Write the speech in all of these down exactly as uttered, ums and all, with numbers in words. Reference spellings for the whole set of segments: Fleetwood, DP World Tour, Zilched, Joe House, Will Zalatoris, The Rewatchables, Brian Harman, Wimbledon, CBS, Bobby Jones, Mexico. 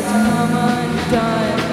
about to come undone.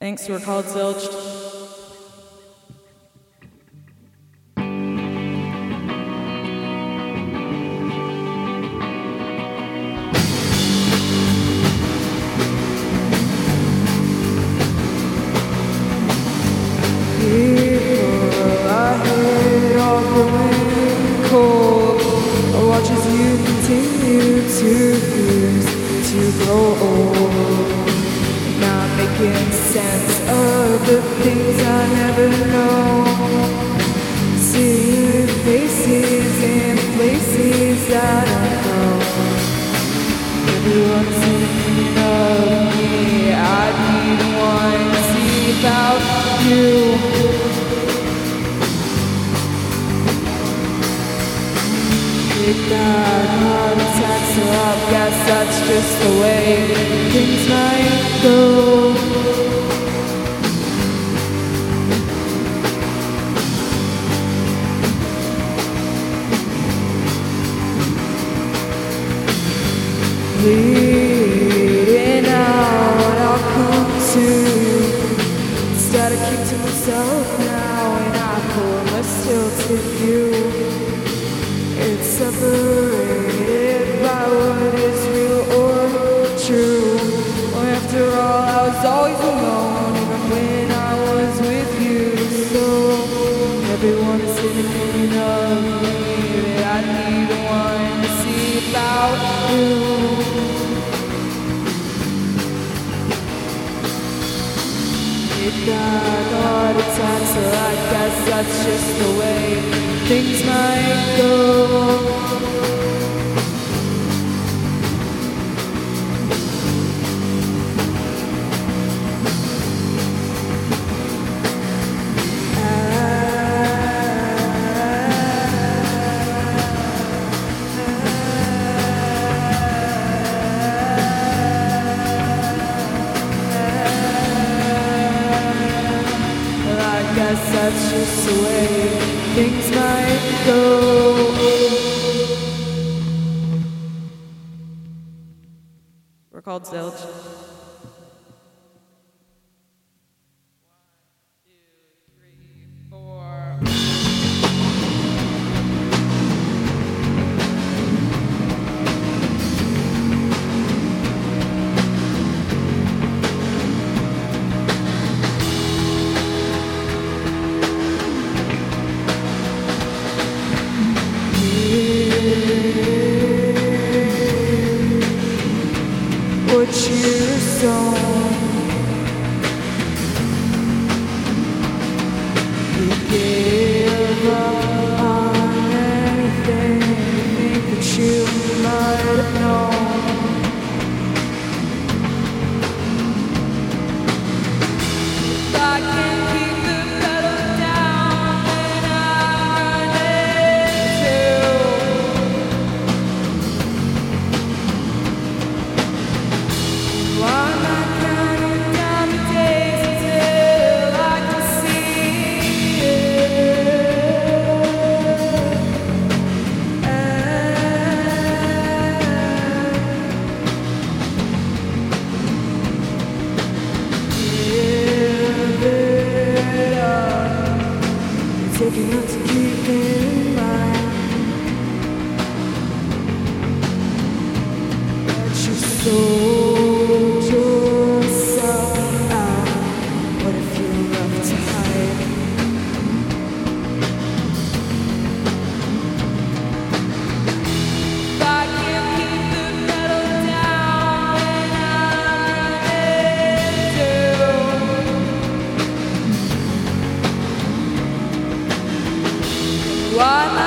Thanks, we're called Zilched. Sold yourself out. What if you love to hide? I can't keep the metal down when I'm in you. Why am I?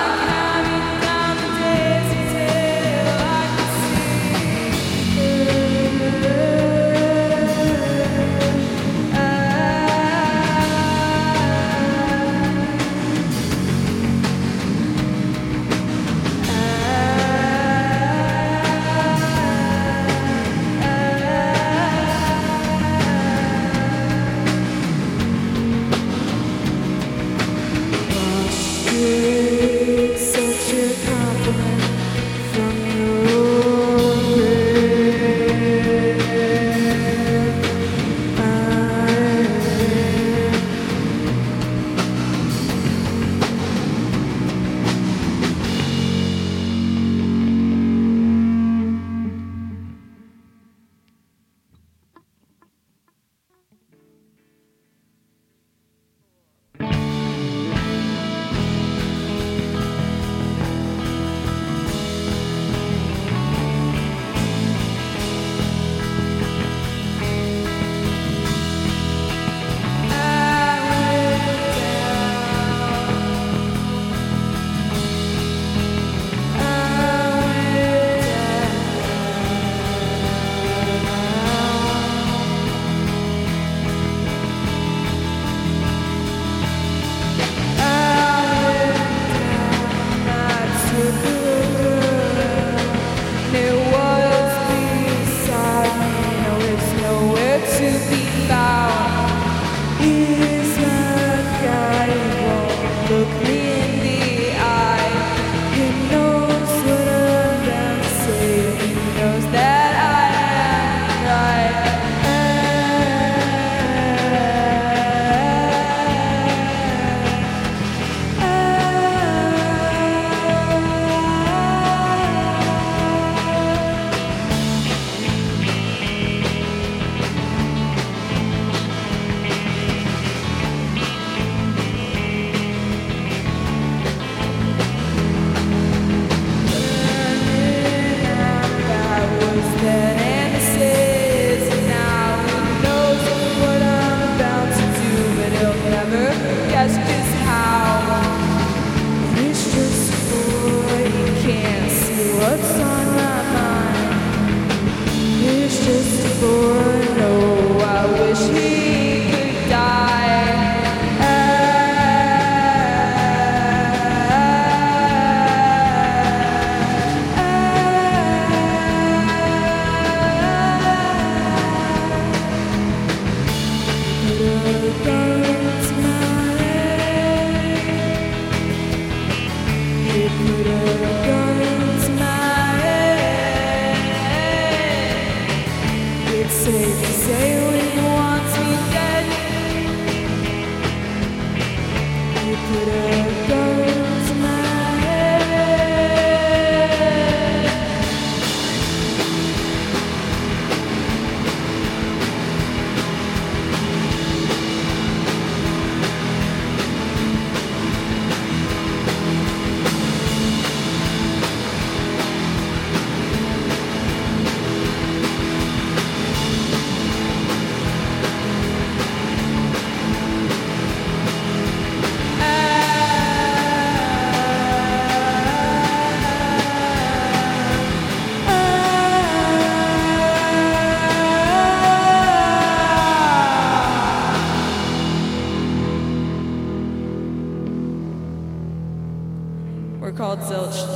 We're called Zilched.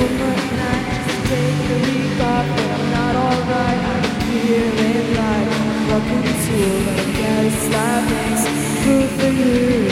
Woman, take the leap up, but I'm not alright. I can feel it right. Welcome to the place that makes food for you.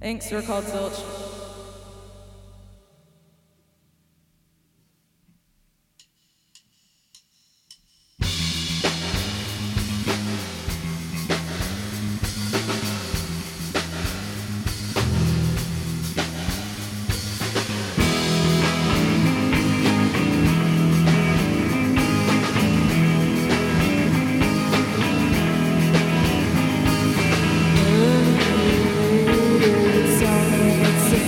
Thanks, you're called Zilched. It's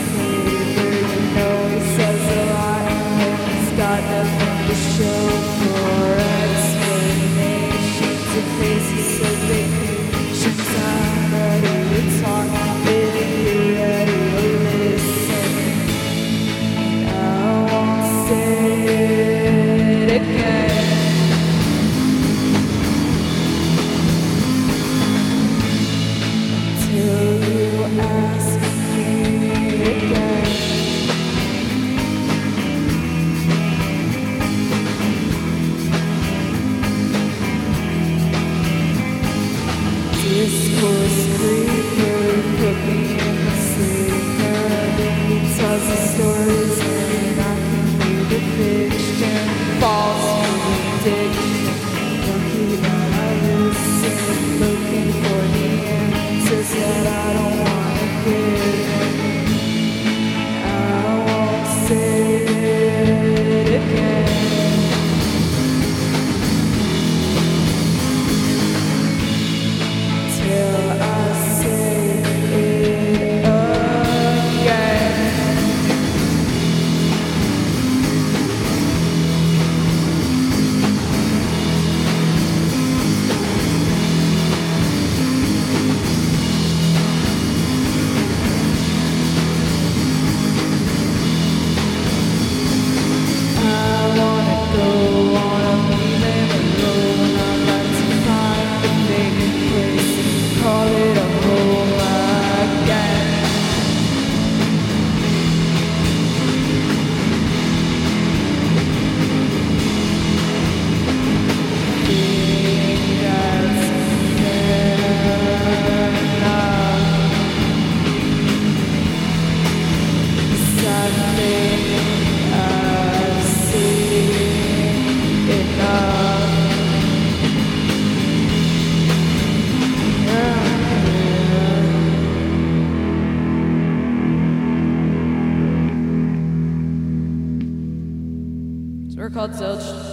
We're called Zilched.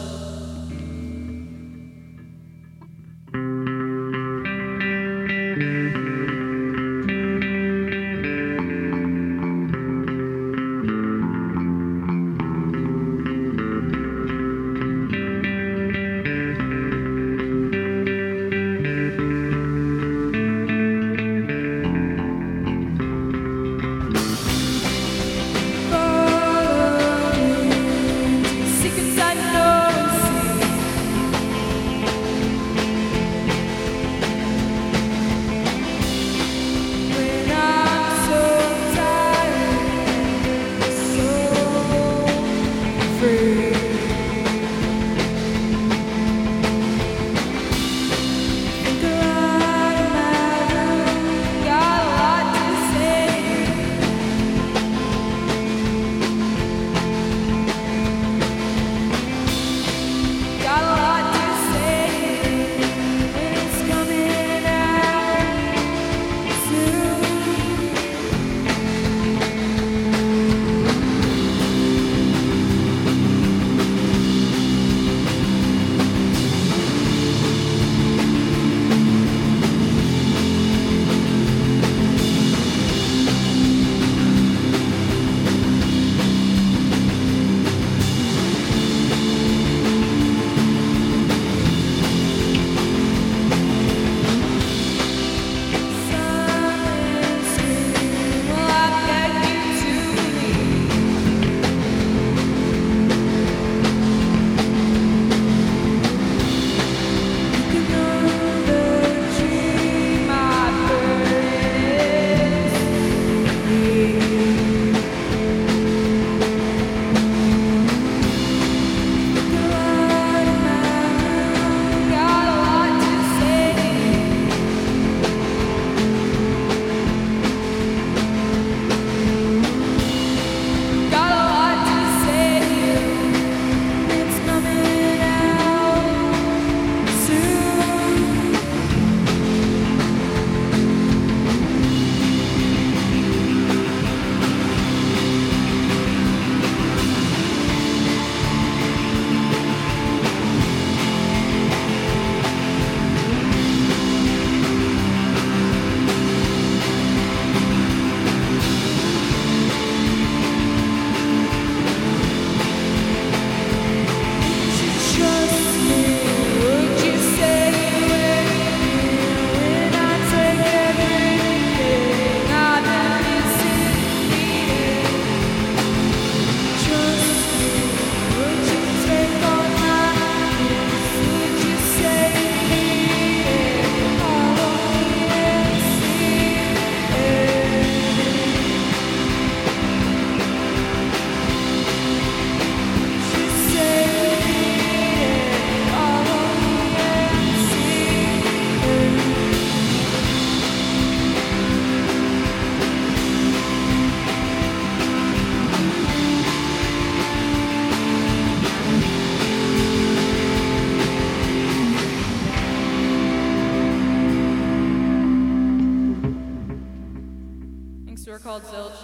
We're called Zilch.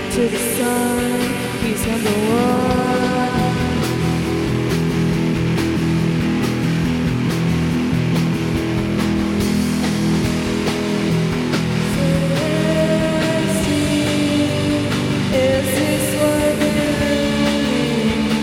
To the sun, he's number one. Thirsty, is this worth living?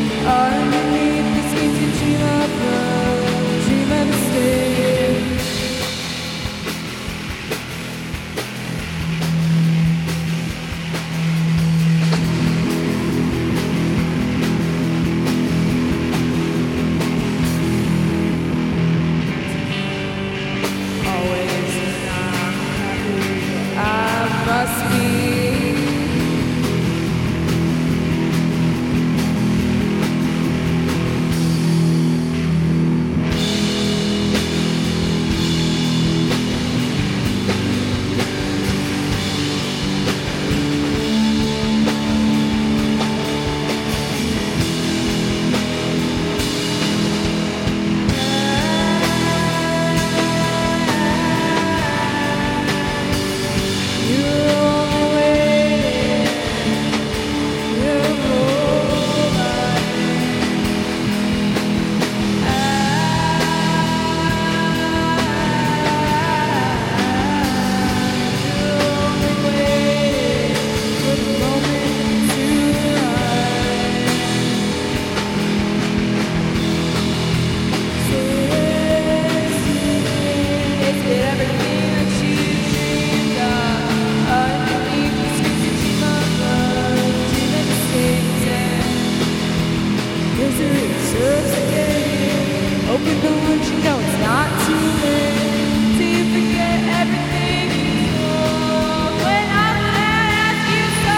misery serves again. Open the wounds, you know it's not too late to forget everything you know. When I'm mad at you, so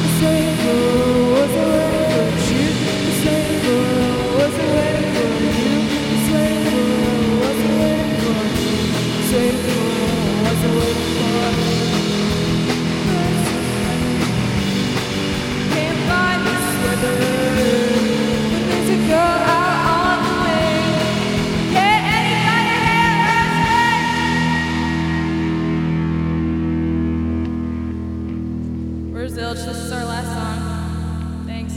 the slave girl was a way for you. The slave girl was a way for you. The slave girl was a way for you. The slave girl was a way for you. Can't find this weather. Zilched, this is our last song. Thanks.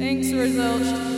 Thanks, Zilched.